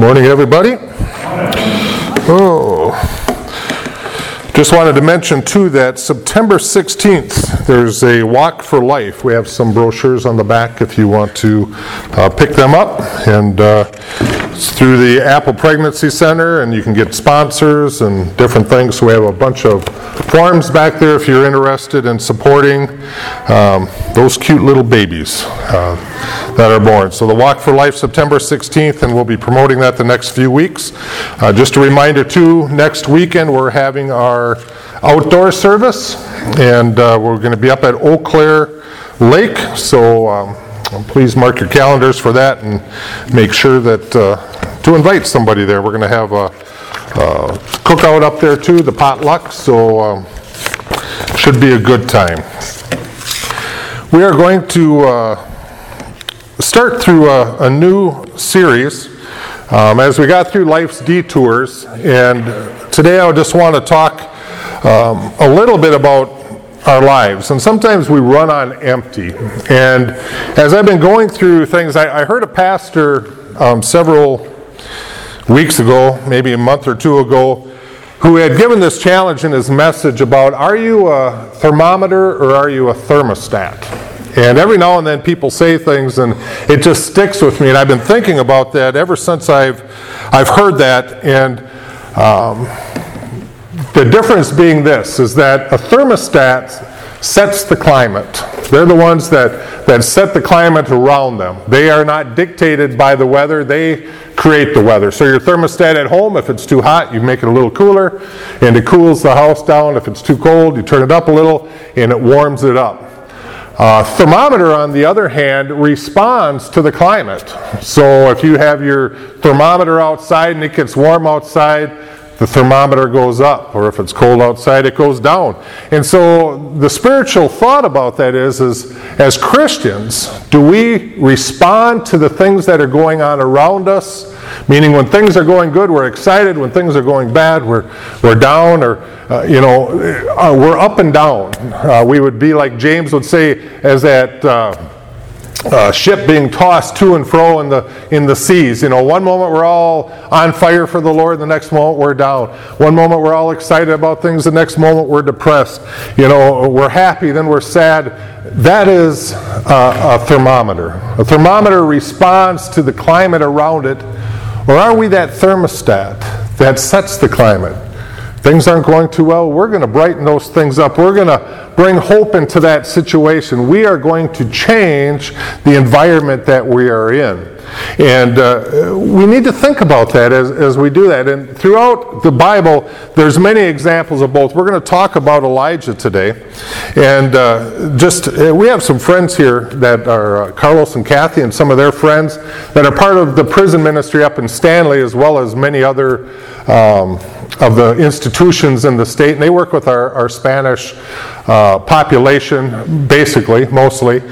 Morning, everybody. Oh, just wanted to mention too that September 16th there's a Walk for Life. We have some brochures on the back if you want to pick them up, and it's through the Apple Pregnancy Center, and you can get sponsors and different things. So we have a bunch of forms back there if you're interested in supporting those cute little babies that are born. So the Walk for Life, September 16th, and we'll be promoting that the next few weeks. Just a reminder too, next weekend we're having our outdoor service, and we're going to be up at Eau Claire Lake, so please mark your calendars for that and make sure that to invite somebody there. We're going to have a cookout up there too, the potluck, so should be a good time. We are going to start through a new series as we got through life's detours, and today I just want to talk a little bit about our lives, and sometimes we run on empty. And as I've been going through things, I heard a pastor several weeks ago, maybe a month or two ago, who had given this challenge in his message about, are you a thermometer or are you a thermostat? And every now and then people say things and it just sticks with me, and I've been thinking about that ever since I've heard that. And the difference being this, is that a thermostat sets the climate. They're the ones that set the climate around them. They are not dictated by the weather, they create the weather. So your thermostat at home, if it's too hot, you make it a little cooler, and it cools the house down. If it's too cold, you turn it up a little, and it warms it up. Thermometer, on the other hand, responds to the climate. So if you have your thermometer outside and it gets warm outside, the thermometer goes up. Or if it's cold outside, it goes down. And so the spiritual thought about that is as Christians, do we respond to the things that are going on around us? Meaning, when things are going good, we're excited. When things are going bad, we're down, or we're up and down. We would be like James would say, as that ship being tossed to and fro in the seas. You know, one moment we're all on fire for the Lord, the next moment we're down. One moment we're all excited about things, the next moment we're depressed. You know, we're happy, then we're sad. That is a thermometer. A thermometer responds to the climate around it. Or are we that thermostat that sets the climate? Things aren't going too well, we're going to brighten those things up. We're going to bring hope into that situation. We are going to change the environment that we are in. And we need to think about that as we do that. And throughout the Bible, there's many examples of both. We're going to talk about Elijah today. And we have some friends here that are Carlos and Kathy and some of their friends that are part of the prison ministry up in Stanley, as well as many other of the institutions in the state. And they work with our Spanish population, basically, mostly.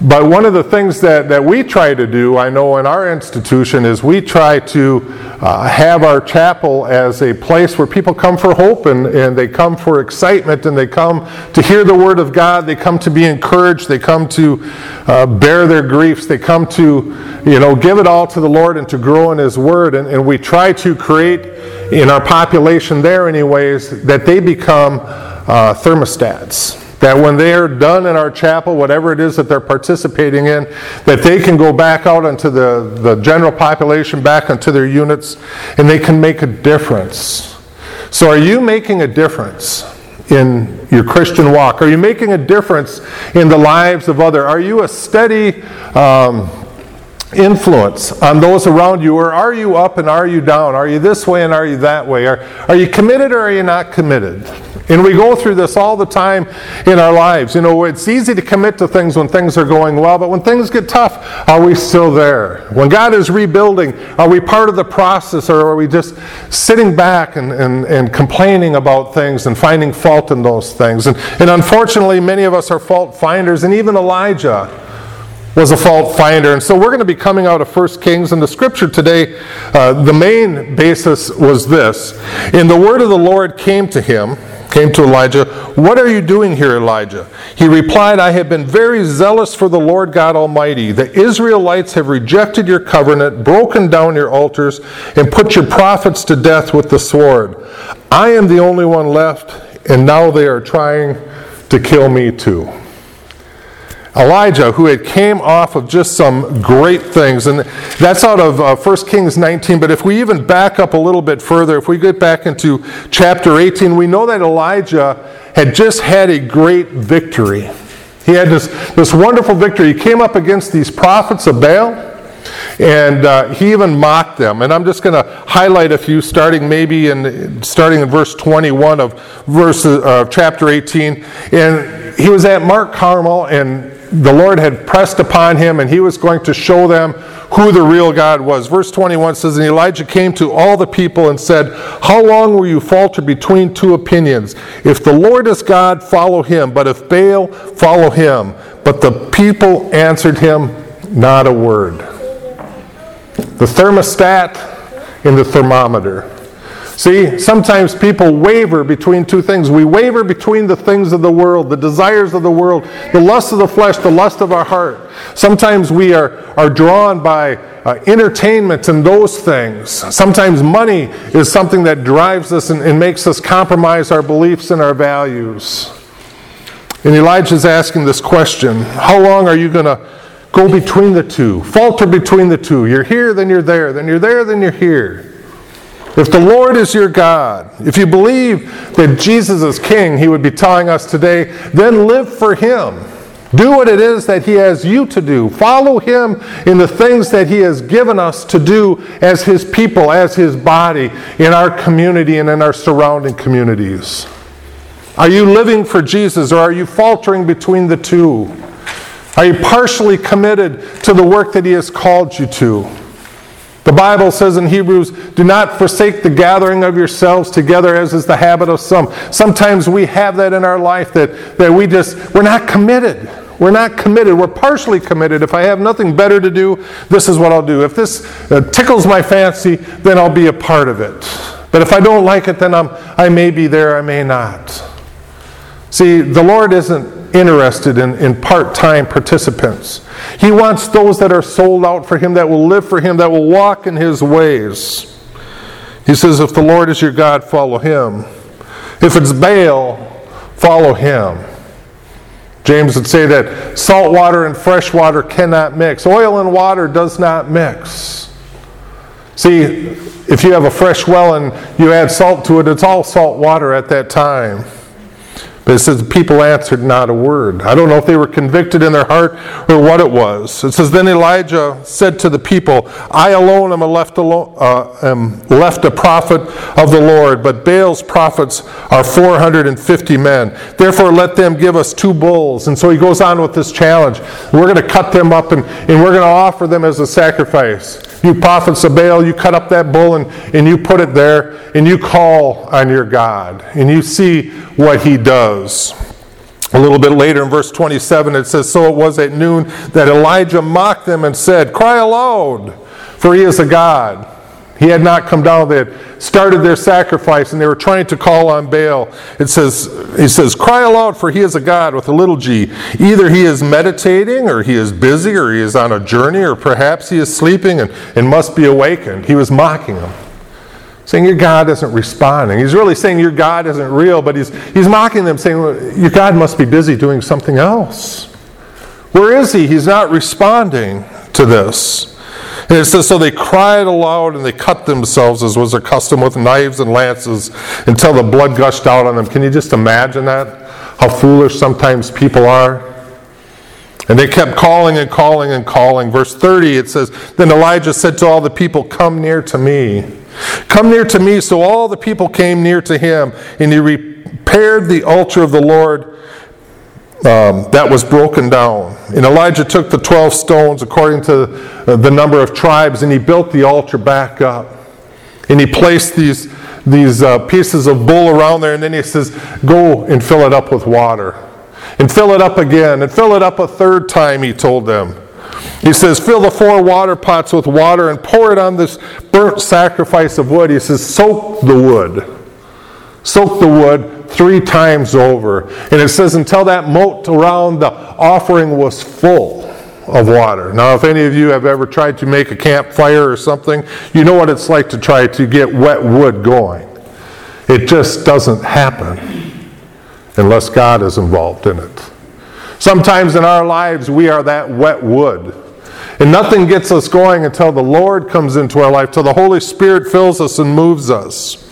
But one of the things that we try to do, I know in our institution, is we try to have our chapel as a place where people come for hope, and they come for excitement, and they come to hear the Word of God, they come to be encouraged, they come to bear their griefs, they come to give it all to the Lord and to grow in His Word. And we try to create in our population there anyways that they become thermostats. That when they are done in our chapel, whatever it is that they're participating in, that they can go back out into the general population, back into their units, and they can make a difference. So are you making a difference in your Christian walk? Are you making a difference in the lives of others? Are you a steady influence on those around you? Or are you up and are you down? Are you this way and are you that way? Are you committed or are you not committed? And we go through this all the time in our lives. You know, it's easy to commit to things when things are going well, but when things get tough, are we still there? When God is rebuilding, are we part of the process, or are we just sitting back and complaining about things and finding fault in those things? And unfortunately, many of us are fault finders, and even Elijah was a fault finder. And so we're going to be coming out of 1 Kings, and the scripture today, the main basis was this. And the word of the Lord came to him, came to Elijah, "What are you doing here, Elijah?" He replied, "I have been very zealous for the Lord God Almighty. The Israelites have rejected your covenant, broken down your altars, and put your prophets to death with the sword. I am the only one left, and now they are trying to kill me too." Elijah, who had came off of just some great things, and that's out of 1 Kings 19, but if we even back up a little bit further, if we get back into chapter 18, we know that Elijah had just had a great victory. He had this wonderful victory. He came up against these prophets of Baal, and he even mocked them. And I'm just going to highlight a few, starting in verse 21 of chapter 18. And he was at Mount Carmel, and the Lord had pressed upon him, and he was going to show them who the real God was. Verse 21 says, "And Elijah came to all the people and said, 'How long will you falter between two opinions? If the Lord is God, follow him. But if Baal, follow him.' But the people answered him not a word." The thermostat and the thermometer. See, sometimes people waver between two things. We waver between the things of the world, the desires of the world, the lust of the flesh, the lust of our heart. Sometimes we are drawn by entertainment and those things. Sometimes money is something that drives us and makes us compromise our beliefs and our values. And Elijah's asking this question, how long are you going to go between the two, falter between the two? You're here, then you're there, then you're there, then you're here. If the Lord is your God, if you believe that Jesus is king, he would be telling us today, then live for him. Do what it is that he has you to do. Follow him in the things that he has given us to do as his people, as his body, in our community and in our surrounding communities. Are you living for Jesus, or are you faltering between the two? Are you partially committed to the work that he has called you to? The Bible says in Hebrews, "Do not forsake the gathering of yourselves together, as is the habit of some." Sometimes we have that in our life, that we're not committed. We're not committed. We're partially committed. If I have nothing better to do, this is what I'll do. If this tickles my fancy, then I'll be a part of it. But if I don't like it, then I may be there, I may not. See, the Lord isn't interested in part-time participants. He wants those that are sold out for him, that will live for him, that will walk in his ways. He says, if the Lord is your God, follow him. If it's Baal, follow him. James would say that salt water and fresh water cannot mix. Oil and water does not mix. See, if you have a fresh well and you add salt to it, it's all salt water at that time. But it says, people answered not a word. I don't know if they were convicted in their heart or what it was. It says, then Elijah said to the people, I alone am left a prophet of the Lord, but Baal's prophets are 450 men. Therefore, let them give us two bulls. And so he goes on with this challenge. We're going to cut them up and we're going to offer them as a sacrifice. You prophets of Baal, you cut up that bull and you put it there and you call on your God and you see what he does. A little bit later in verse 27 it says, so it was at noon that Elijah mocked them and said, cry aloud, for he is a God. He had not come down. They had started their sacrifice and they were trying to call on Baal. He says, cry aloud, for he is a God with a little g. Either he is meditating, or he is busy, or he is on a journey, or perhaps he is sleeping and must be awakened. He was mocking him, saying your God isn't responding. He's really saying your God isn't real, but he's mocking them, saying your God must be busy doing something else. Where is he? He's not responding to this. And it says, so they cried aloud and they cut themselves, as was their custom, with knives and lances until the blood gushed out on them. Can you just imagine that? How foolish sometimes people are. And they kept calling and calling and calling. Verse 30, it says, then Elijah said to all the people, come near to me. Come near to me. So all the people came near to him, and he repaired the altar of the Lord that was broken down. And Elijah took the 12 stones according to the number of tribes, and he built the altar back up. And he placed these pieces of bull around there, and then he says, go and fill it up with water. And fill it up again, and fill it up a third time, he told them. He says, fill the 4 water pots with water and pour it on this burnt sacrifice of wood. He says, soak the wood. Soak the wood 3 times over. And it says until that moat around the offering was full of water. Now, if any of you have ever tried to make a campfire or something, you know what it's like to try to get wet wood going. It just doesn't happen unless God is involved in it. Sometimes in our lives, we are that wet wood. And nothing gets us going until the Lord comes into our life, till the Holy Spirit fills us and moves us.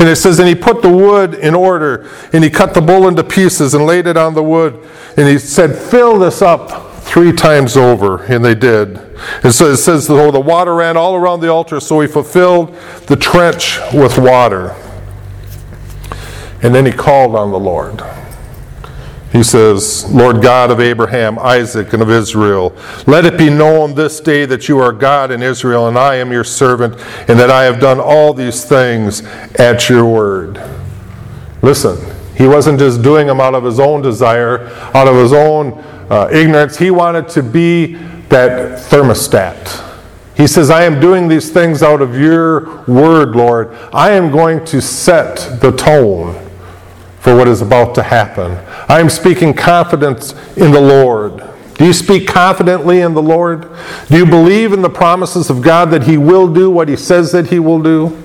And it says, and he put the wood in order, and he cut the bull into pieces and laid it on the wood. And he said, fill this up 3 times over. And they did. And so it says, oh, the water ran all around the altar, so he fulfilled the trench with water. And then he called on the Lord. He says, Lord God of Abraham, Isaac, and of Israel, let it be known this day that you are God in Israel, and I am your servant, and that I have done all these things at your word. Listen, he wasn't just doing them out of his own desire, out of his own ignorance. He wanted to be that thermostat. He says, I am doing these things out of your word, Lord. I am going to set the tone for what is about to happen. I am speaking confidence in the Lord. Do you speak confidently in the Lord? Do you believe in the promises of God that he will do what he says that he will do?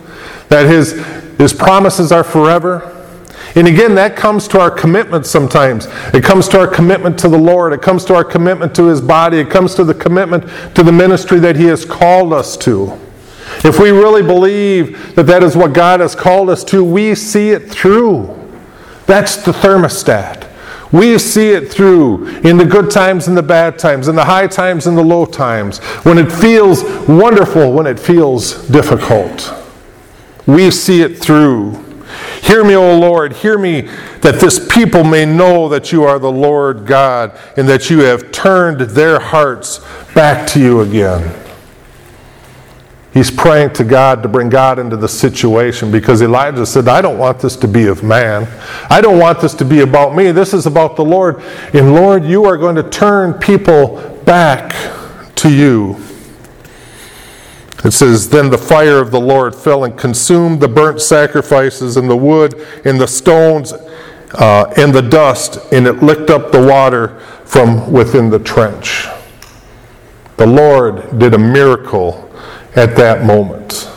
That his promises are forever? And again, that comes to our commitment sometimes. It comes to our commitment to the Lord. It comes to our commitment to his body. It comes to the commitment to the ministry that he has called us to. If we really believe that that is what God has called us to, we see it through. That's the thermostat. We see it through in the good times and the bad times, in the high times and the low times, when it feels wonderful, when it feels difficult. We see it through. Hear me, O Lord, hear me, that this people may know that you are the Lord God and that you have turned their hearts back to you again. He's praying to God to bring God into the situation, because Elijah said, I don't want this to be of man. I don't want this to be about me. This is about the Lord. And Lord, you are going to turn people back to you. It says, then the fire of the Lord fell and consumed the burnt sacrifices and the wood and the stones and the dust, and it licked up the water from within the trench. The Lord did a miracle at that moment.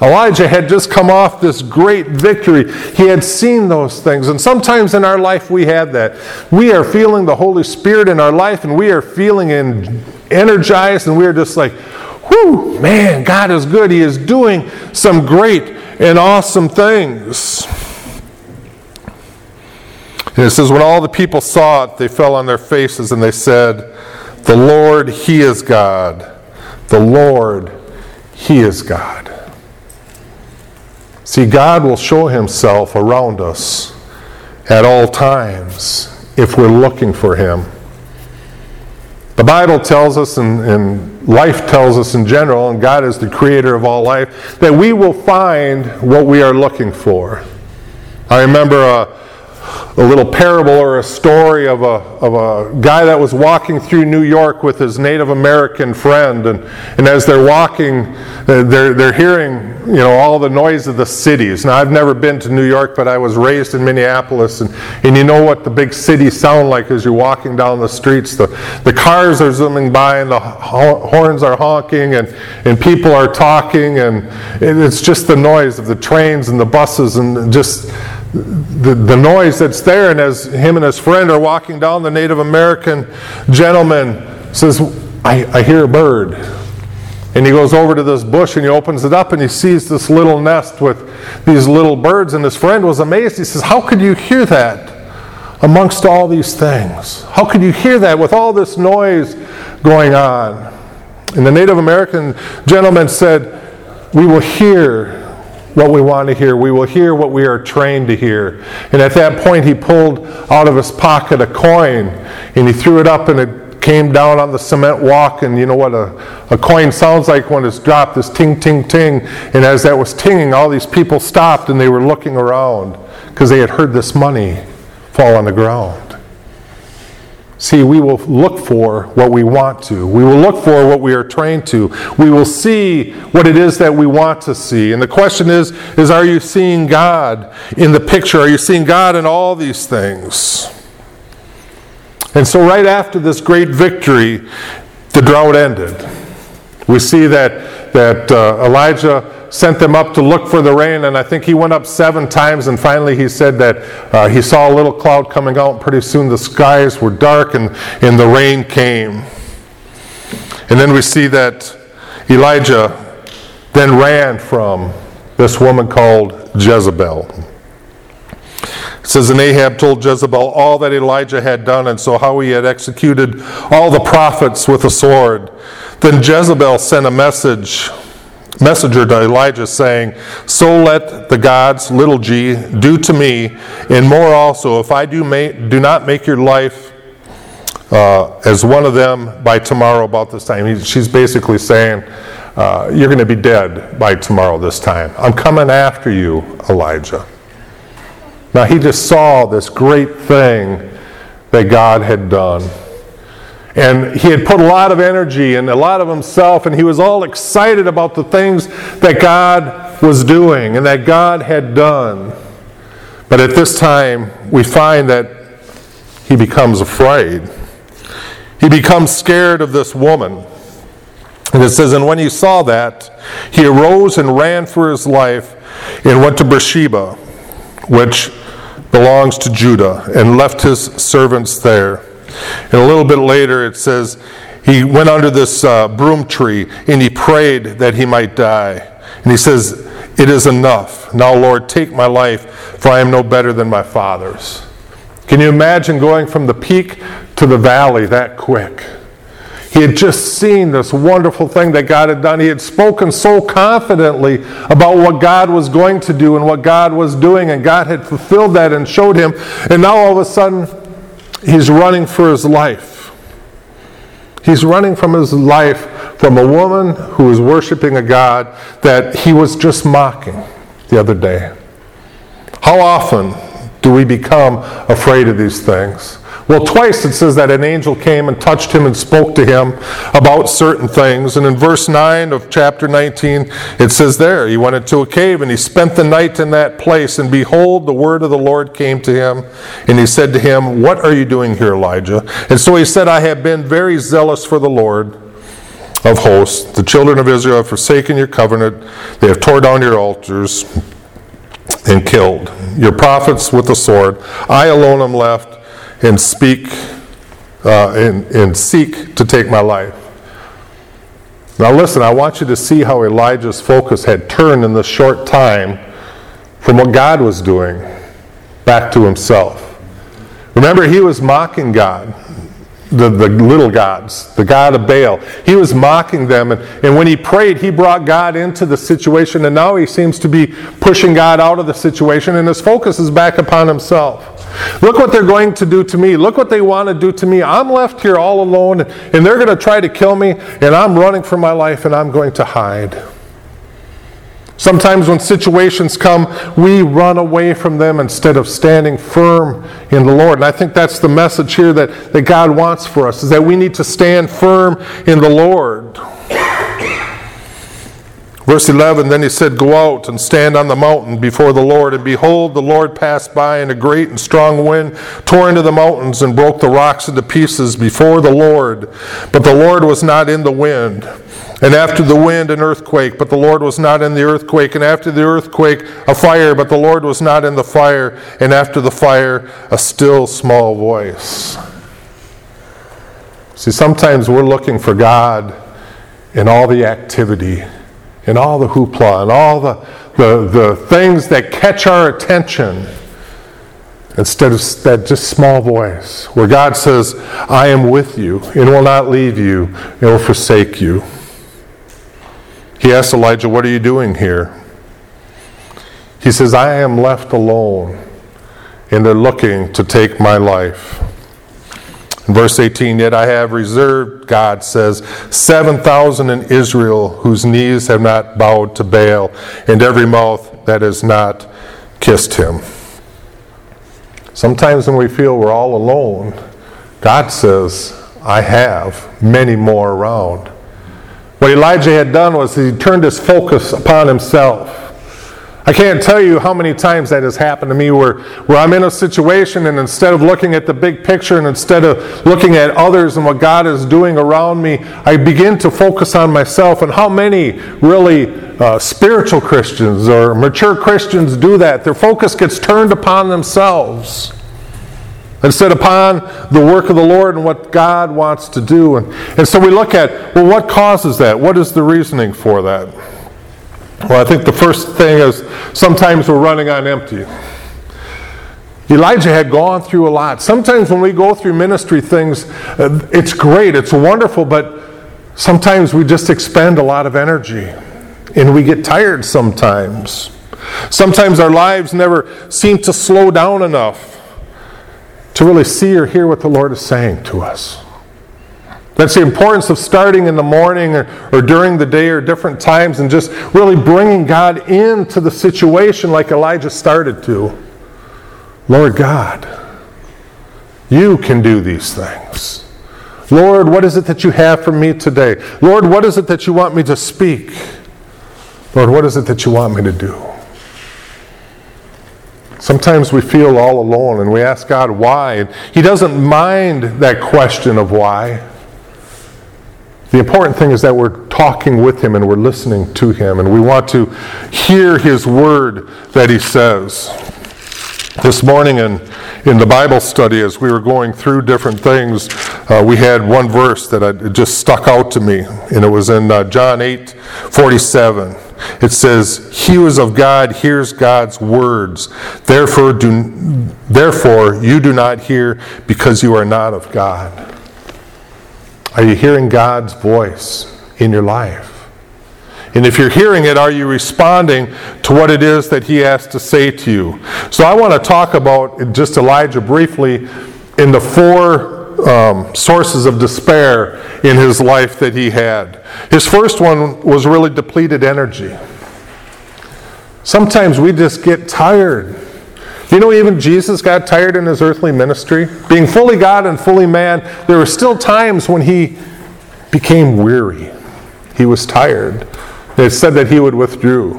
Elijah had just come off this great victory. He had seen those things. And sometimes in our life we have that. We are feeling the Holy Spirit in our life, and we are feeling energized, and we are just like, whew, man, God is good. He is doing some great and awesome things. And it says, when all the people saw it, they fell on their faces and they said, the Lord, he is God. The Lord, he is God. See, God will show himself around us at all times if we're looking for him. The Bible tells us, and life tells us in general, and God is the creator of all life, that we will find what we are looking for. I remember a little parable or a story of a guy that was walking through New York with his Native American friend, and as they're walking, they're hearing, you know, all the noise of the cities. Now, I've never been to New York, but I was raised in Minneapolis, and you know what the big cities sound like as you're walking down the streets. The cars are zooming by, and the horns are honking, and people are talking, and it's just the noise of the trains and the buses and just the noise that's there. And as him and his friend are walking down, the Native American gentleman says, I hear a bird. And he goes over to this bush and he opens it up and he sees this little nest with these little birds. And his friend was amazed. He says, how could you hear that amongst all these things? How could you hear that with all this noise going on? And the Native American gentleman said, we will hear what we want to hear. We will hear what we are trained to hear. And at that point, he pulled out of his pocket a coin, and he threw it up, and it came down on the cement walk. And you know what a coin sounds like when it's dropped, this ting, ting, ting. And as that was tinging, all these people stopped, and they were looking around because they had heard this money fall on the ground. See, we will look for what we want to. We will look for what we are trained to. We will see what it is that we want to see. And the question is are you seeing God in the picture? Are you seeing God in all these things? And so right after this great victory, the drought ended. We see that Elijah sent them up to look for the rain, and I think he went up 7 times, and finally he said that he saw a little cloud coming out, and pretty soon the skies were dark and the rain came. And then we see that Elijah then ran from this woman called Jezebel. It says, and Ahab told Jezebel all that Elijah had done, and so how he had executed all the prophets with a sword. Then Jezebel sent a messenger to Elijah saying, so let the gods, little g, do to me, and more also, if I do not make your life as one of them by tomorrow about this time. She's basically saying, you're going to be dead by tomorrow this time. I'm coming after you, Elijah. Now he just saw this great thing that God had done. And he had put a lot of energy and a lot of himself, and he was all excited about the things that God was doing and that God had done. But at this time, we find that he becomes afraid. He becomes scared of this woman. And it says, and when he saw that, he arose and ran for his life and went to Beersheba, which belongs to Judah, and left his servants there. And a little bit later it says, he went under this broom tree and he prayed that he might die. And he says, it is enough. Now, Lord, take my life, for I am no better than my father's. Can you imagine going from the peak to the valley that quick? He had just seen this wonderful thing that God had done. He had spoken so confidently about what God was going to do and what God was doing, and God had fulfilled that and showed him. And now all of a sudden, he's running for his life. He's running from his life from a woman who was worshiping a God that he was just mocking the other day. How often do we become afraid of these things? Well, twice it says that an angel came and touched him and spoke to him about certain things. And in verse 9 of chapter 19, it says there, he went into a cave and he spent the night in that place. And behold, the word of the Lord came to him. And he said to him, what are you doing here, Elijah? And so he said, I have been very zealous for the Lord of hosts. The children of Israel have forsaken your covenant. They have torn down your altars and killed your prophets with the sword. I alone am left. And seek to take my life. Now listen, I want you to see how Elijah's focus had turned in this short time from what God was doing back to himself. Remember, he was mocking God, the little gods, the god of Baal. He was mocking them, and when he prayed, he brought God into the situation, and now he seems to be pushing God out of the situation, and his focus is back upon himself. Look what they're going to do to me. Look what they want to do to me. I'm left here all alone, and they're going to try to kill me, and I'm running for my life, and I'm going to hide. Sometimes when situations come, we run away from them instead of standing firm in the Lord. And I think that's the message here that God wants for us, is that we need to stand firm in the Lord. Verse 11, then he said, go out and stand on the mountain before the Lord. And behold, the Lord passed by, and a great and strong wind tore into the mountains and broke the rocks into pieces before the Lord. But the Lord was not in the wind. And after the wind, an earthquake. But the Lord was not in the earthquake. And after the earthquake, a fire. But the Lord was not in the fire. And after the fire, a still small voice. See, sometimes we're looking for God in all the activity, and all the hoopla, and all the things that catch our attention, instead of that just small voice, where God says, I am with you, and will not leave you, and will forsake you. He asked Elijah, what are you doing here? He says, I am left alone, and they're looking to take my life. In verse 18, yet I have reserved, God says, 7,000 in Israel whose knees have not bowed to Baal, and every mouth that has not kissed him. Sometimes when we feel we're all alone, God says, I have many more around. What Elijah had done was he turned his focus upon himself. I can't tell you how many times that has happened to me where I'm in a situation, and instead of looking at the big picture and instead of looking at others and what God is doing around me, I begin to focus on myself. And how many really spiritual Christians or mature Christians do that? Their focus gets turned upon themselves instead upon the work of the Lord and what God wants to do. And so we look at, well, what causes that? What is the reasoning for that? Well, I think the first thing is sometimes we're running on empty. Elijah had gone through a lot. Sometimes when we go through ministry things, it's great, it's wonderful, but sometimes we just expend a lot of energy and we get tired sometimes. Sometimes our lives never seem to slow down enough to really see or hear what the Lord is saying to us. That's the importance of starting in the morning or during the day or different times and just really bringing God into the situation like Elijah started to. Lord God, you can do these things. Lord, what is it that you have for me today? Lord, what is it that you want me to speak? Lord, what is it that you want me to do? Sometimes we feel all alone and we ask God why. He doesn't mind that question of why. The important thing is that we're talking with Him and we're listening to Him and we want to hear His word that He says. This morning in the Bible study, as we were going through different things, we had one verse that just stuck out to me, and it was in John 8:47. It says, "He who is of God hears God's words. Therefore you do not hear because you are not of God." Are you hearing God's voice in your life? And if you're hearing it, are you responding to what it is that He has to say to you? So I want to talk about just Elijah briefly in the four sources of despair in his life that he had. His first one was really depleted energy. Sometimes we just get tired. You know, even Jesus got tired in His earthly ministry. Being fully God and fully man, there were still times when He became weary. He was tired. It said that He would withdraw.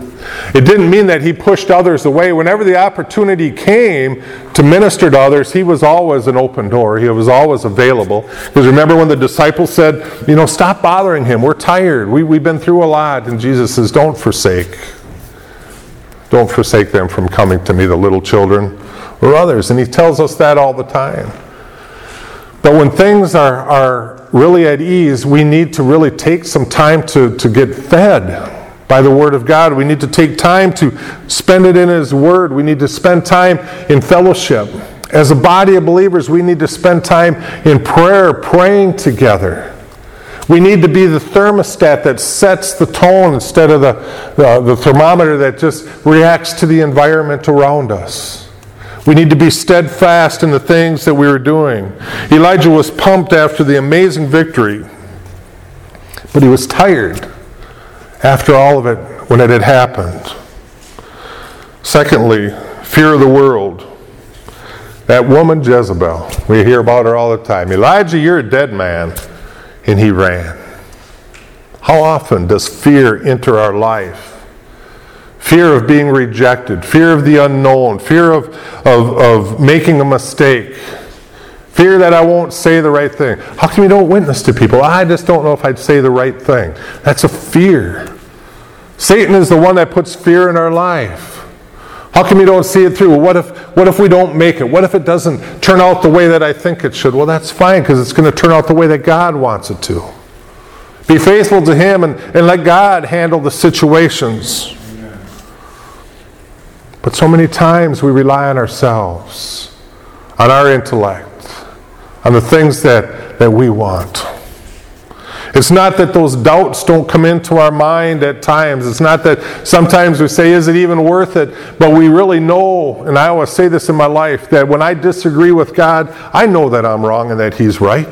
It didn't mean that He pushed others away. Whenever the opportunity came to minister to others, He was always an open door. He was always available. Because remember when the disciples said, you know, stop bothering Him. We're tired. We've been through a lot. And Jesus says, don't forsake. Don't forsake them from coming to me, the little children or others. And He tells us that all the time. But when things are really at ease, we need to really take some time to get fed by the Word of God. We need to take time to spend it in His Word. We need to spend time in fellowship. As a body of believers, we need to spend time in prayer, praying together. We need to be the thermostat that sets the tone instead of the thermometer that just reacts to the environment around us. We need to be steadfast in the things that we were doing. Elijah was pumped after the amazing victory, but he was tired after all of it when it had happened. Secondly, fear of the world. That woman Jezebel, we hear about her all the time. Elijah, you're a dead man. And he ran. How often does fear enter our life? Fear of being rejected, fear of the unknown, fear of making a mistake, fear that I won't say the right thing. How come you don't witness to people? I just don't know if I'd say the right thing. That's a fear. Satan is the one that puts fear in our life. How come you don't see it through? Well, what if we don't make it? What if it doesn't turn out the way that I think it should? Well, that's fine, because it's going to turn out the way that God wants it to. Be faithful to Him and let God handle the situations. Amen. But so many times we rely on ourselves, on our intellect, on the things that we want. It's not that those doubts don't come into our mind at times. It's not that sometimes we say, is it even worth it? But we really know, and I always say this in my life, that when I disagree with God, I know that I'm wrong and that He's right.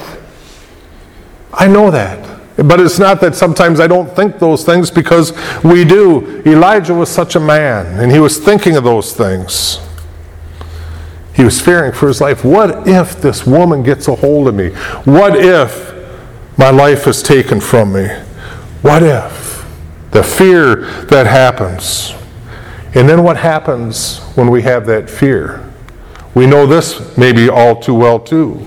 I know that. But it's not that sometimes I don't think those things, because we do. Elijah was such a man, and he was thinking of those things. He was fearing for his life. What if this woman gets a hold of me? What if my life is taken from me? What if? The fear that happens. And then what happens when we have that fear? We know this maybe all too well too.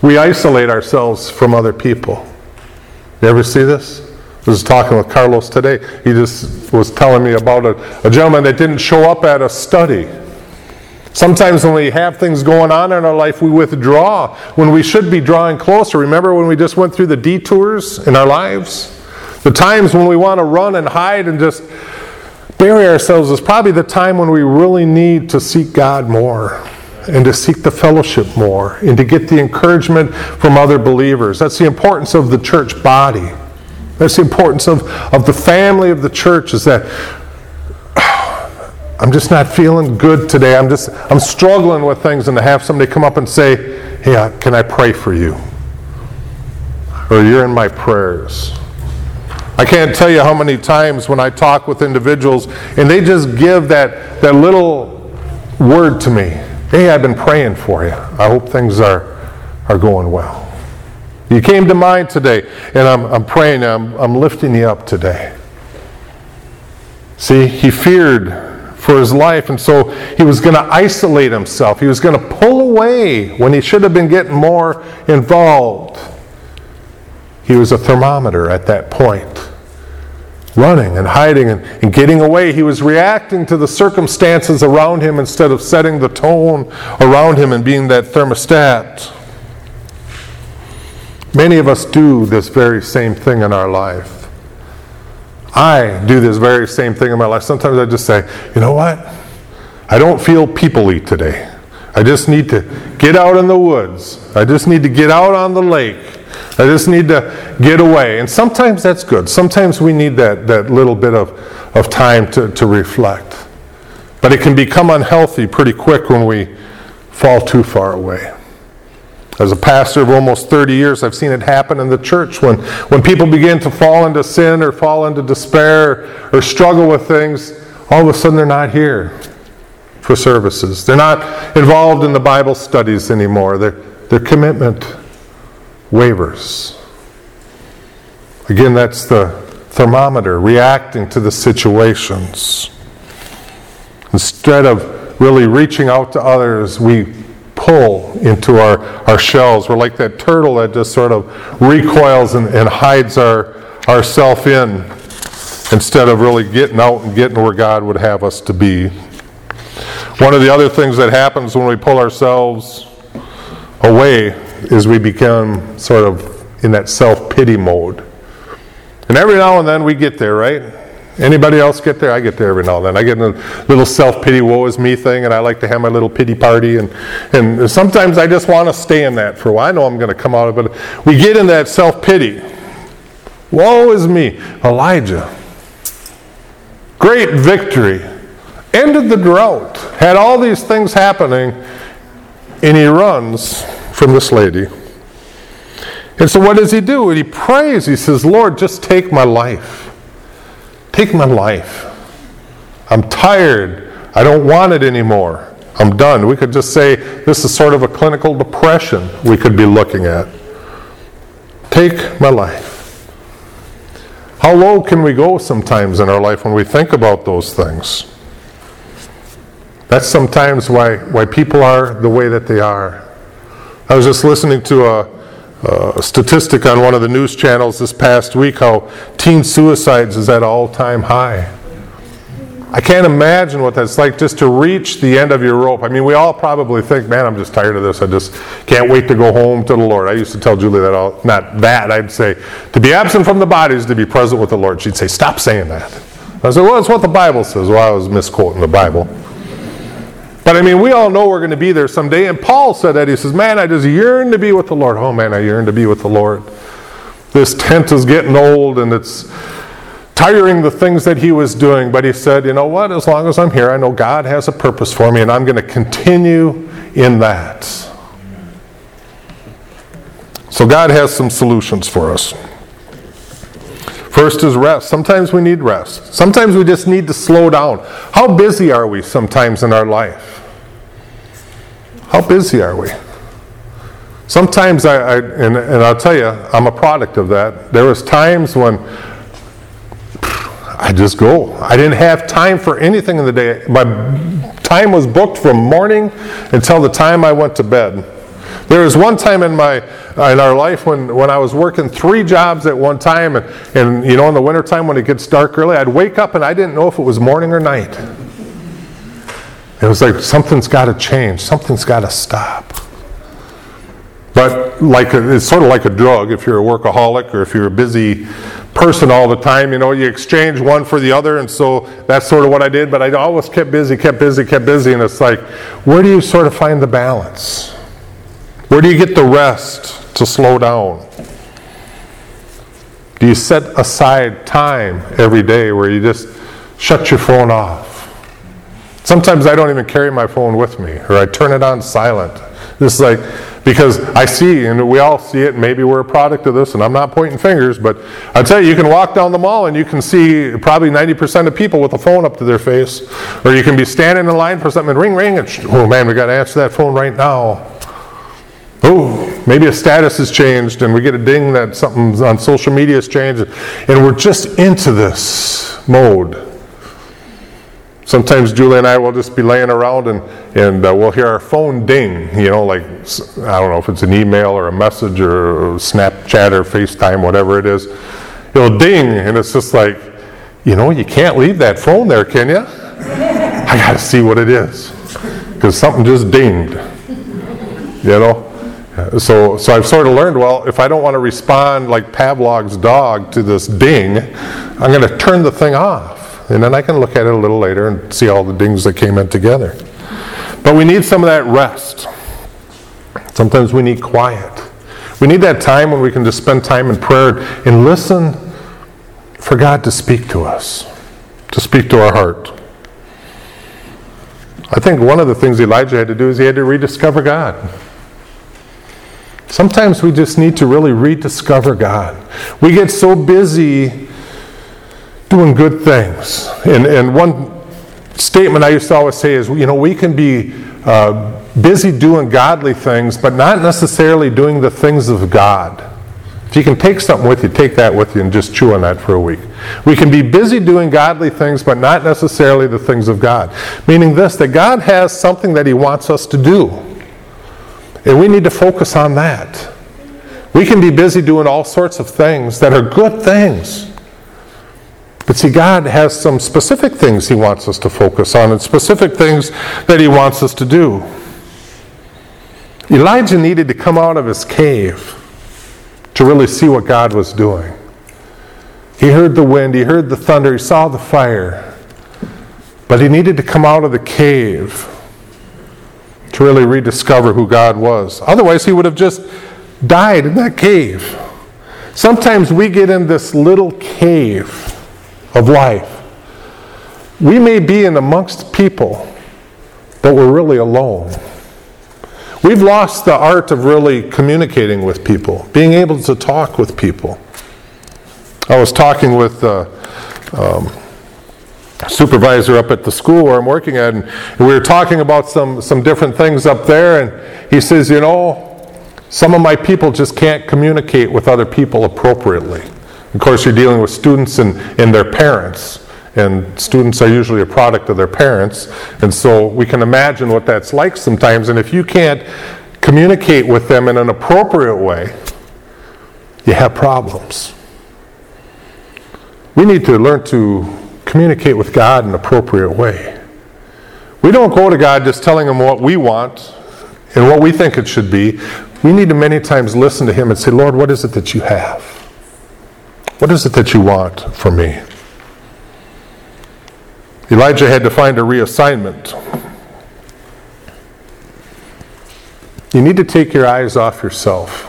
We isolate ourselves from other people. You ever see this? I was talking with Carlos today. He just was telling me about a gentleman that didn't show up at a study. Sometimes when we have things going on in our life, we withdraw when we should be drawing closer. Remember when we just went through the detours in our lives? The times when we want to run and hide and just bury ourselves is probably the time when we really need to seek God more and to seek the fellowship more and to get the encouragement from other believers. That's the importance of the church body. That's the importance of the family of the church, is that I'm just not feeling good today. I'm struggling with things, and to have somebody come up and say, hey, can I pray for you? Or you're in my prayers. I can't tell you how many times when I talk with individuals and they just give that little word to me. Hey, I've been praying for you. I hope things are going well. You came to mind today, and I'm praying, I'm lifting you up today. See, he feared for his life, and so he was going to isolate himself. He was going to pull away when he should have been getting more involved. He was a thermometer at that point, running and hiding and getting away. He was reacting to the circumstances around him instead of setting the tone around him and being that thermostat. Many of us do this very same thing in our life. I do this very same thing in my life. Sometimes I just say, you know what? I don't feel people-y today. I just need to get out in the woods. I just need to get out on the lake. I just need to get away. And sometimes that's good. Sometimes we need that little bit of time to reflect. But it can become unhealthy pretty quick when we fall too far away. As a pastor of almost 30 years, I've seen it happen in the church. When people begin to fall into sin or fall into despair or struggle with things, all of a sudden they're not here for services. They're not involved in the Bible studies anymore. Their commitment wavers. Again, that's the thermometer reacting to the situations. Instead of really reaching out to others, we pull into our shells. We're like that turtle that just sort of recoils and hides ourself in instead of really getting out and getting where God would have us to be. One of the other things that happens when we pull ourselves away is we become sort of in that self-pity mode. And every now and then we get there, right? Anybody else get there? I get there every now and then. I get in a little self-pity, woe is me thing, and I like to have my little pity party. And sometimes I just want to stay in that for a while. I know I'm going to come out of it. But we get in that self-pity. Woe is me. Elijah. Great victory. Ended the drought. Had all these things happening. And he runs from this lady. And so what does he do? He prays. He says, Lord, just take my life. Take my life. I'm tired. I don't want it anymore. I'm done. We could just say this is sort of a clinical depression we could be looking at. Take my life. How low can we go sometimes in our life when we think about those things? That's sometimes why people are the way that they are. I was just listening to a statistic on one of the news channels this past week, how teen suicides is at an all-time high. I can't imagine what that's like, just to reach the end of your rope. I mean, we all probably think, man, I'm just tired of this. I just can't wait to go home to the Lord. I used to tell Julie that, I'd say, to be absent from the body is to be present with the Lord. She'd say, stop saying that. I said, well, it's what the Bible says. Well, I was misquoting the Bible. But I mean, we all know we're going to be there someday. And Paul said that. He says, man, I just yearn to be with the Lord. Oh, man, I yearn to be with the Lord. This tent is getting old and it's tiring, the things that he was doing. But he said, you know what? As long as I'm here, I know God has a purpose for me and I'm going to continue in that. So God has some solutions for us. First is rest. Sometimes we need rest. Sometimes we just need to slow down. How busy are we sometimes in our life? How busy are we? Sometimes I I'll tell you, I'm a product of that. There was times when I just go. I didn't have time for anything in the day. My time was booked from morning until the time I went to bed. There was one time in our life when I was working three jobs at one time, and you know, in the wintertime when it gets dark early, I'd wake up and I didn't know if it was morning or night. It was like something's got to change. Something's got to stop. But it's sort of like a drug. If you're a workaholic or if you're a busy person all the time, you know, you exchange one for the other, and so that's sort of what I did. But I always kept busy, and it's like, where do you sort of find the balance? Where do you get the rest to slow down? Do you set aside time every day where you just shut your phone off? Sometimes I don't even carry my phone with me, or I turn it on silent. This is like, because I see, and we all see it, and maybe we're a product of this, and I'm not pointing fingers, but I tell you, you can walk down the mall and you can see probably 90% of people with a phone up to their face, or you can be standing in line for something and ring, and oh man, we got to answer that phone right now. Oh, maybe a status has changed, and we get a ding that something on social media has changed, and we're just into this mode. Sometimes Julie and I will just be laying around and we'll hear our phone ding, you know, like, I don't know if it's an email or a message or Snapchat or FaceTime, whatever it is. It'll ding, and it's just like, you know, you can't leave that phone there, can you? I got to see what it is, because something just dinged, you know. So I've sort of learned, well, if I don't want to respond like Pavlov's dog to this ding, I'm going to turn the thing off. And then I can look at it a little later and see all the dings that came in together. But we need some of that rest. Sometimes we need quiet. We need that time when we can just spend time in prayer and listen for God to speak to us, to speak to our heart. I think one of the things Elijah had to do is he had to rediscover God. Sometimes we just need to really rediscover God. We get so busy doing good things. And one statement I used to always say is, you know, we can be busy doing godly things, but not necessarily doing the things of God. If you can take something with you, take that with you and just chew on that for a week. We can be busy doing godly things, but not necessarily the things of God. Meaning this, that God has something that He wants us to do. And we need to focus on that. We can be busy doing all sorts of things that are good things. But see, God has some specific things He wants us to focus on and specific things that He wants us to do. Elijah needed to come out of his cave to really see what God was doing. He heard the wind, he heard the thunder, he saw the fire. But he needed to come out of the cave to really rediscover who God was. Otherwise, he would have just died in that cave. Sometimes we get in this little cave of life. We may be in amongst people, but we're really alone. We've lost the art of really communicating with people, being able to talk with people. I was talking with a supervisor up at the school where I'm working at, and we were talking about some different things up there, and he says, you know, some of my people just can't communicate with other people appropriately. Of course, you're dealing with students and their parents, and students are usually a product of their parents, and so we can imagine what that's like sometimes. And if you can't communicate with them in an appropriate way, you have problems. We need to learn to communicate with God in an appropriate way. We don't go to God just telling Him what we want and what we think it should be. We need to many times listen to Him and say, Lord, what is it that You have? What is it that You want from me? Elijah had to find a reassignment. You need to take your eyes off yourself.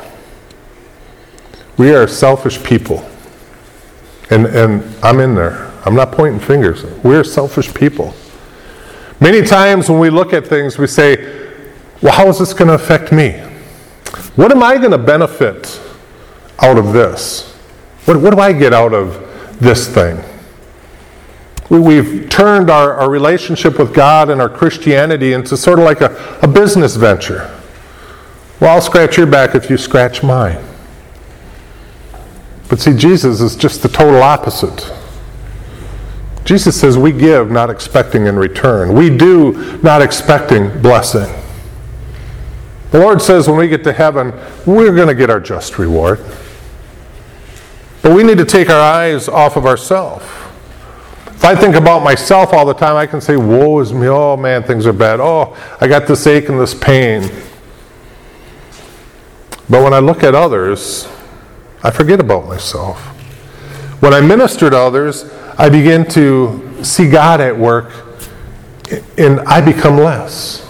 We are selfish people. And I'm in there. I'm not pointing fingers. We're selfish people. Many times when we look at things, we say, well, how is this going to affect me? What am I going to benefit out of this? What do I get out of this thing? We've turned our relationship with God and our Christianity into sort of like a business venture. Well, I'll scratch your back if you scratch mine. But see, Jesus is just the total opposite. Jesus says we give not expecting in return. We do not expecting blessing. The Lord says when we get to heaven, we're going to get our just reward. But we need to take our eyes off of ourselves. If I think about myself all the time, I can say, woe is me, oh man, things are bad. Oh, I got this ache and this pain. But when I look at others, I forget about myself. When I minister to others, I begin to see God at work, and I become less.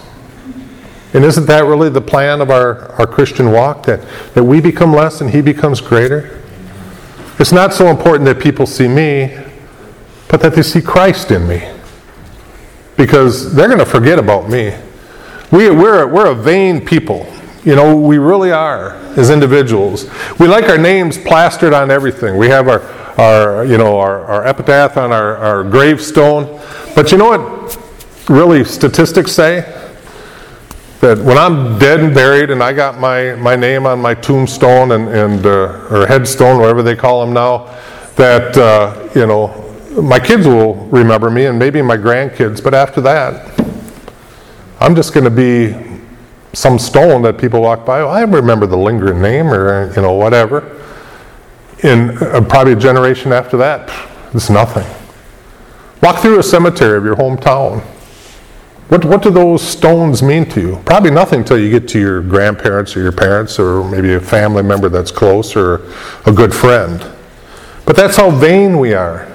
And isn't that really the plan of our Christian walk, that we become less and He becomes greater? It's not so important that people see me, but that they see Christ in me. Because they're going to forget about me. We're a vain people. You know, we really are as individuals. We like our names plastered on everything. We have our epitaph on our gravestone. But you know what really statistics say? That when I'm dead and buried and I got my name on my tombstone or headstone, whatever they call them now, that, my kids will remember me and maybe my grandkids. But after that, I'm just going to be some stone that people walk by. Well, I remember the lingering name, or whatever. In probably a generation after that, it's nothing. Walk through a cemetery of your hometown. What do those stones mean to you? Probably nothing until you get to your grandparents or your parents, or maybe a family member that's close, or a good friend. But that's how vain we are.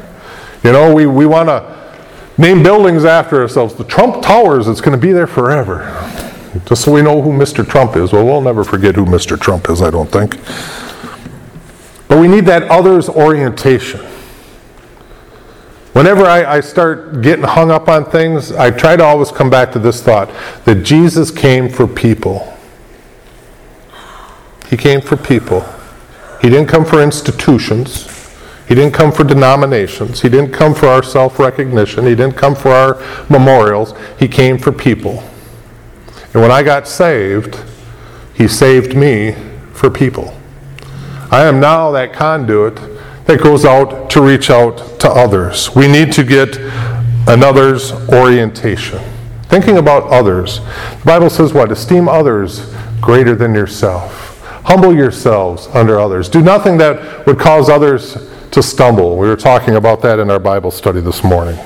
We want to name buildings after ourselves. The Trump Towers, it's going to be there forever. Just so we know who Mr. Trump is. Well, we'll never forget who Mr. Trump is, I don't think. But we need that others orientation. Whenever I start getting hung up on things, I try to always come back to this thought, that Jesus came for people. He came for people. He didn't come for institutions. He didn't come for denominations. He didn't come for our self-recognition. He didn't come for our memorials. He came for people. And when I got saved, He saved me for people. I am now that conduit that goes out to reach out to others. We need to get an others orientation. Thinking about others. The Bible says what? Esteem others greater than yourself. Humble yourselves under others. Do nothing that would cause others to stumble. We were talking about that in our Bible study this morning.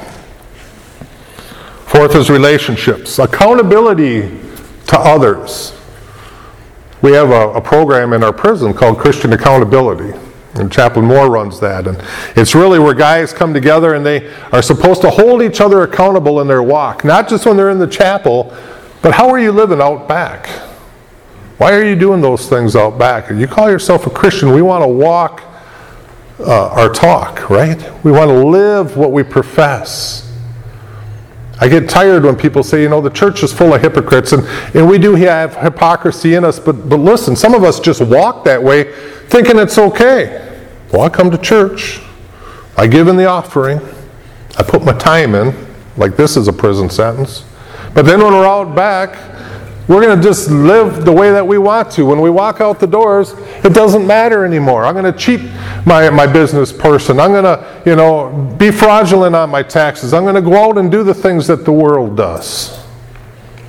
Fourth is relationships. Accountability to others. We have a program in our prison called Christian Accountability, and Chaplain Moore runs that, and it's really where guys come together and they are supposed to hold each other accountable in their walk, not just when they're in the chapel, but how are you living out back? Why are you doing those things out back? And you call yourself a Christian, we want to walk our talk, right? We want to live what we profess. I get tired when people say, the church is full of hypocrites, and we do have hypocrisy in us, but listen, some of us just walk that way thinking it's okay. Well, I come to church, I give in the offering, I put my time in, like this is a prison sentence, but then when we're out back, we're going to just live the way that we want to. When we walk out the doors, it doesn't matter anymore. I'm going to cheat my business person. I'm going to, be fraudulent on my taxes. I'm going to go out and do the things that the world does.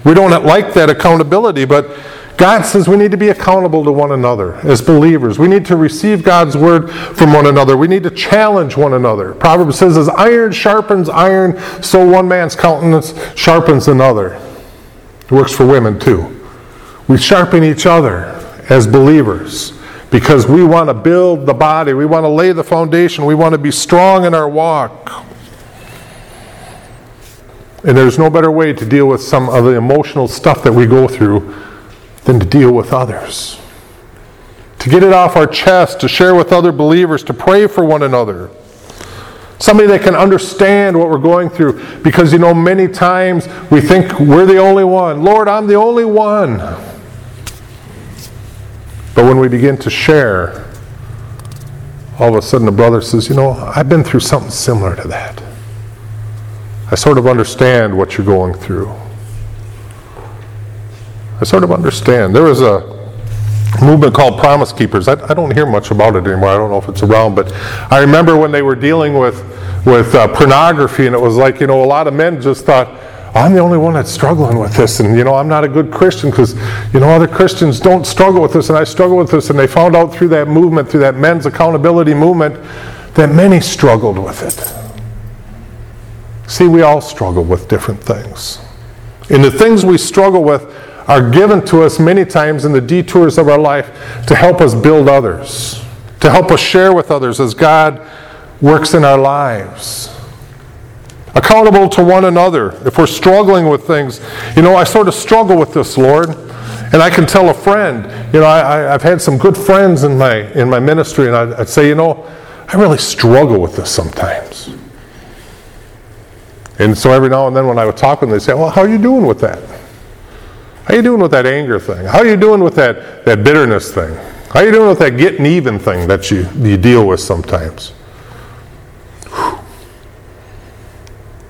We don't like that accountability, but God says we need to be accountable to one another as believers. We need to receive God's word from one another. We need to challenge one another. Proverbs says, as iron sharpens iron, so one man's countenance sharpens another. It works for women too. We sharpen each other as believers because we want to build the body. We want to lay the foundation. We want to be strong in our walk. And there's no better way to deal with some of the emotional stuff that we go through than to deal with others. To get it off our chest, to share with other believers, to pray for one another. Somebody that can understand what we're going through. Because, many times we think we're the only one. Lord, I'm the only one. But when we begin to share, all of a sudden the brother says, I've been through something similar to that. I sort of understand what you're going through. I sort of understand. There was a movement called Promise Keepers. I don't hear much about it anymore. I don't know if it's around, but I remember when they were dealing with pornography, and it was like, you know, a lot of men just thought, I'm the only one that's struggling with this, and, you know, I'm not a good Christian because, you know, other Christians don't struggle with this, and I struggle with this. And they found out through that movement, through that men's accountability movement, that many struggled with it. See, we all struggle with different things. And the things we struggle with are given to us many times in the detours of our life to help us build others, to help us share with others as God works in our lives. Accountable to one another. If we're struggling with things, you know, I sort of struggle with this, Lord. And I can tell a friend, you know, I've had some good friends in my ministry, and I'd say, you know, I really struggle with this sometimes. And so every now and then when I would talk with them, they'd say, well, how are you doing with that? How are you doing with that anger thing? How are you doing with that bitterness thing? How are you doing with that getting even thing that you deal with sometimes? Whew.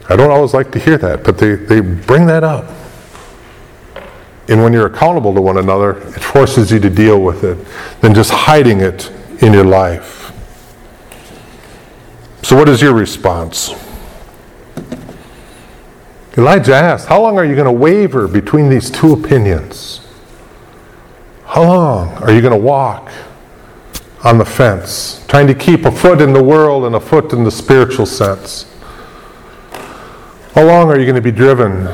I don't always like to hear that, but they bring that up. And when you're accountable to one another, it forces you to deal with it than just hiding it in your life. So what is your response? Elijah asked, how long are you going to waver between these two opinions? How long are you going to walk on the fence, trying to keep a foot in the world and a foot in the spiritual sense? How long are you going to be driven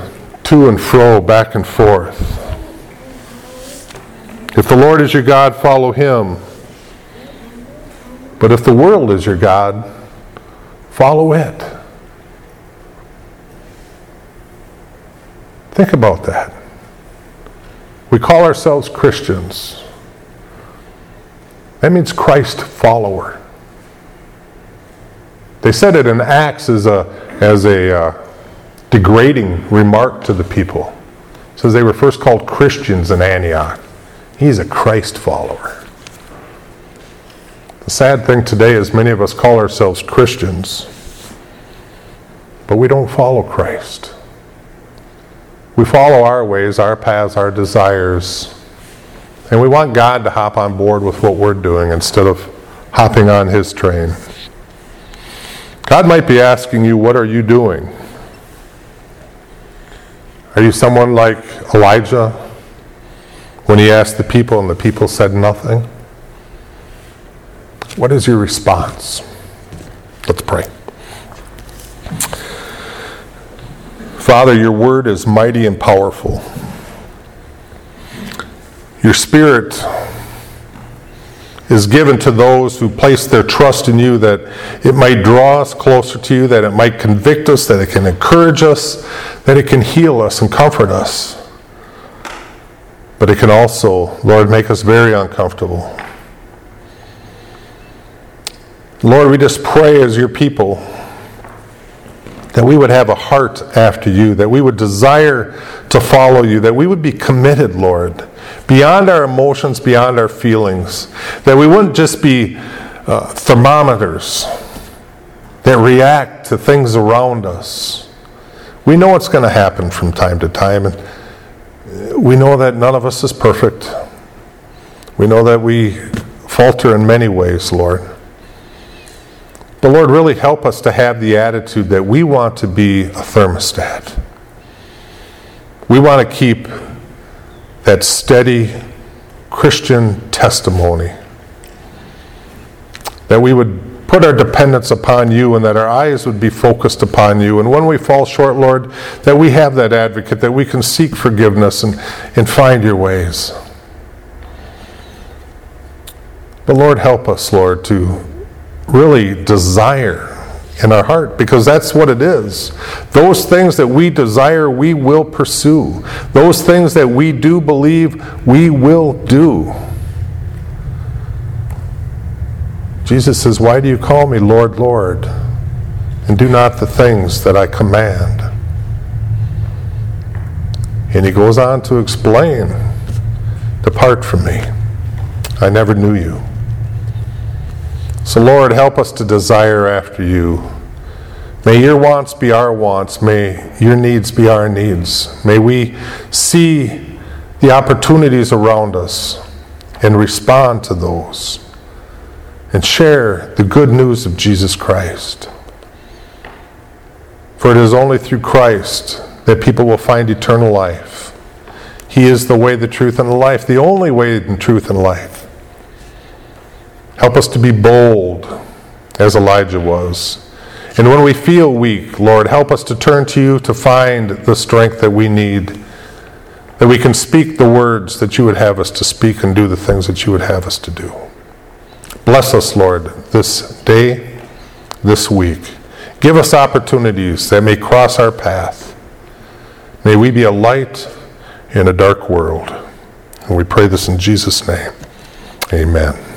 to and fro, back and forth? If the Lord is your God, follow Him. But if the world is your God, follow it. Think about that. We call ourselves Christians. That means Christ follower. They said it in Acts as a degrading remark to the people. It says they were first called Christians in Antioch. He's a Christ follower. The sad thing today is many of us call ourselves Christians, but we don't follow Christ. We follow our ways, our paths, our desires. And we want God to hop on board with what we're doing instead of hopping on His train. God might be asking you, what are you doing? Are you someone like Elijah when he asked the people and the people said nothing? What is your response? Let's pray. Father, your word is mighty and powerful. Your Spirit is given to those who place their trust in you, that it might draw us closer to you, that it might convict us, that it can encourage us, that it can heal us and comfort us. But it can also, Lord, make us very uncomfortable. Lord, we just pray as your people that we would have a heart after you, that we would desire to follow you, that we would be committed, Lord, beyond our emotions, beyond our feelings, that we wouldn't just be thermometers that react to things around us. We know what's going to happen from time to time, and we know that none of us is perfect. We know that we falter in many ways, Lord. But Lord, really help us to have the attitude that we want to be a thermostat. We want to keep that steady Christian testimony. That we would put our dependence upon you and that our eyes would be focused upon you. And when we fall short, Lord, that we have that advocate, that we can seek forgiveness and find your ways. But Lord, help us, Lord, to really desire in our heart, because that's what it is. Those things that we desire, we will pursue. Those things that we do believe, we will do. Jesus says, why do you call me Lord, Lord, and do not the things that I command? And he goes on to explain, depart from me, I never knew you. So Lord, help us to desire after you, May your wants be our wants. May your needs be our needs. May we see the opportunities around us and respond to those and share the good news of Jesus Christ. For it is only through Christ that people will find eternal life. He is the way, the truth, and the life, the only way and truth and life. Help us to be bold as Elijah was. And when we feel weak, Lord, help us to turn to you to find the strength that we need, that we can speak the words that you would have us to speak and do the things that you would have us to do. Bless us, Lord, this day, this week. Give us opportunities that may cross our path. May we be a light in a dark world. And we pray this in Jesus' name. Amen.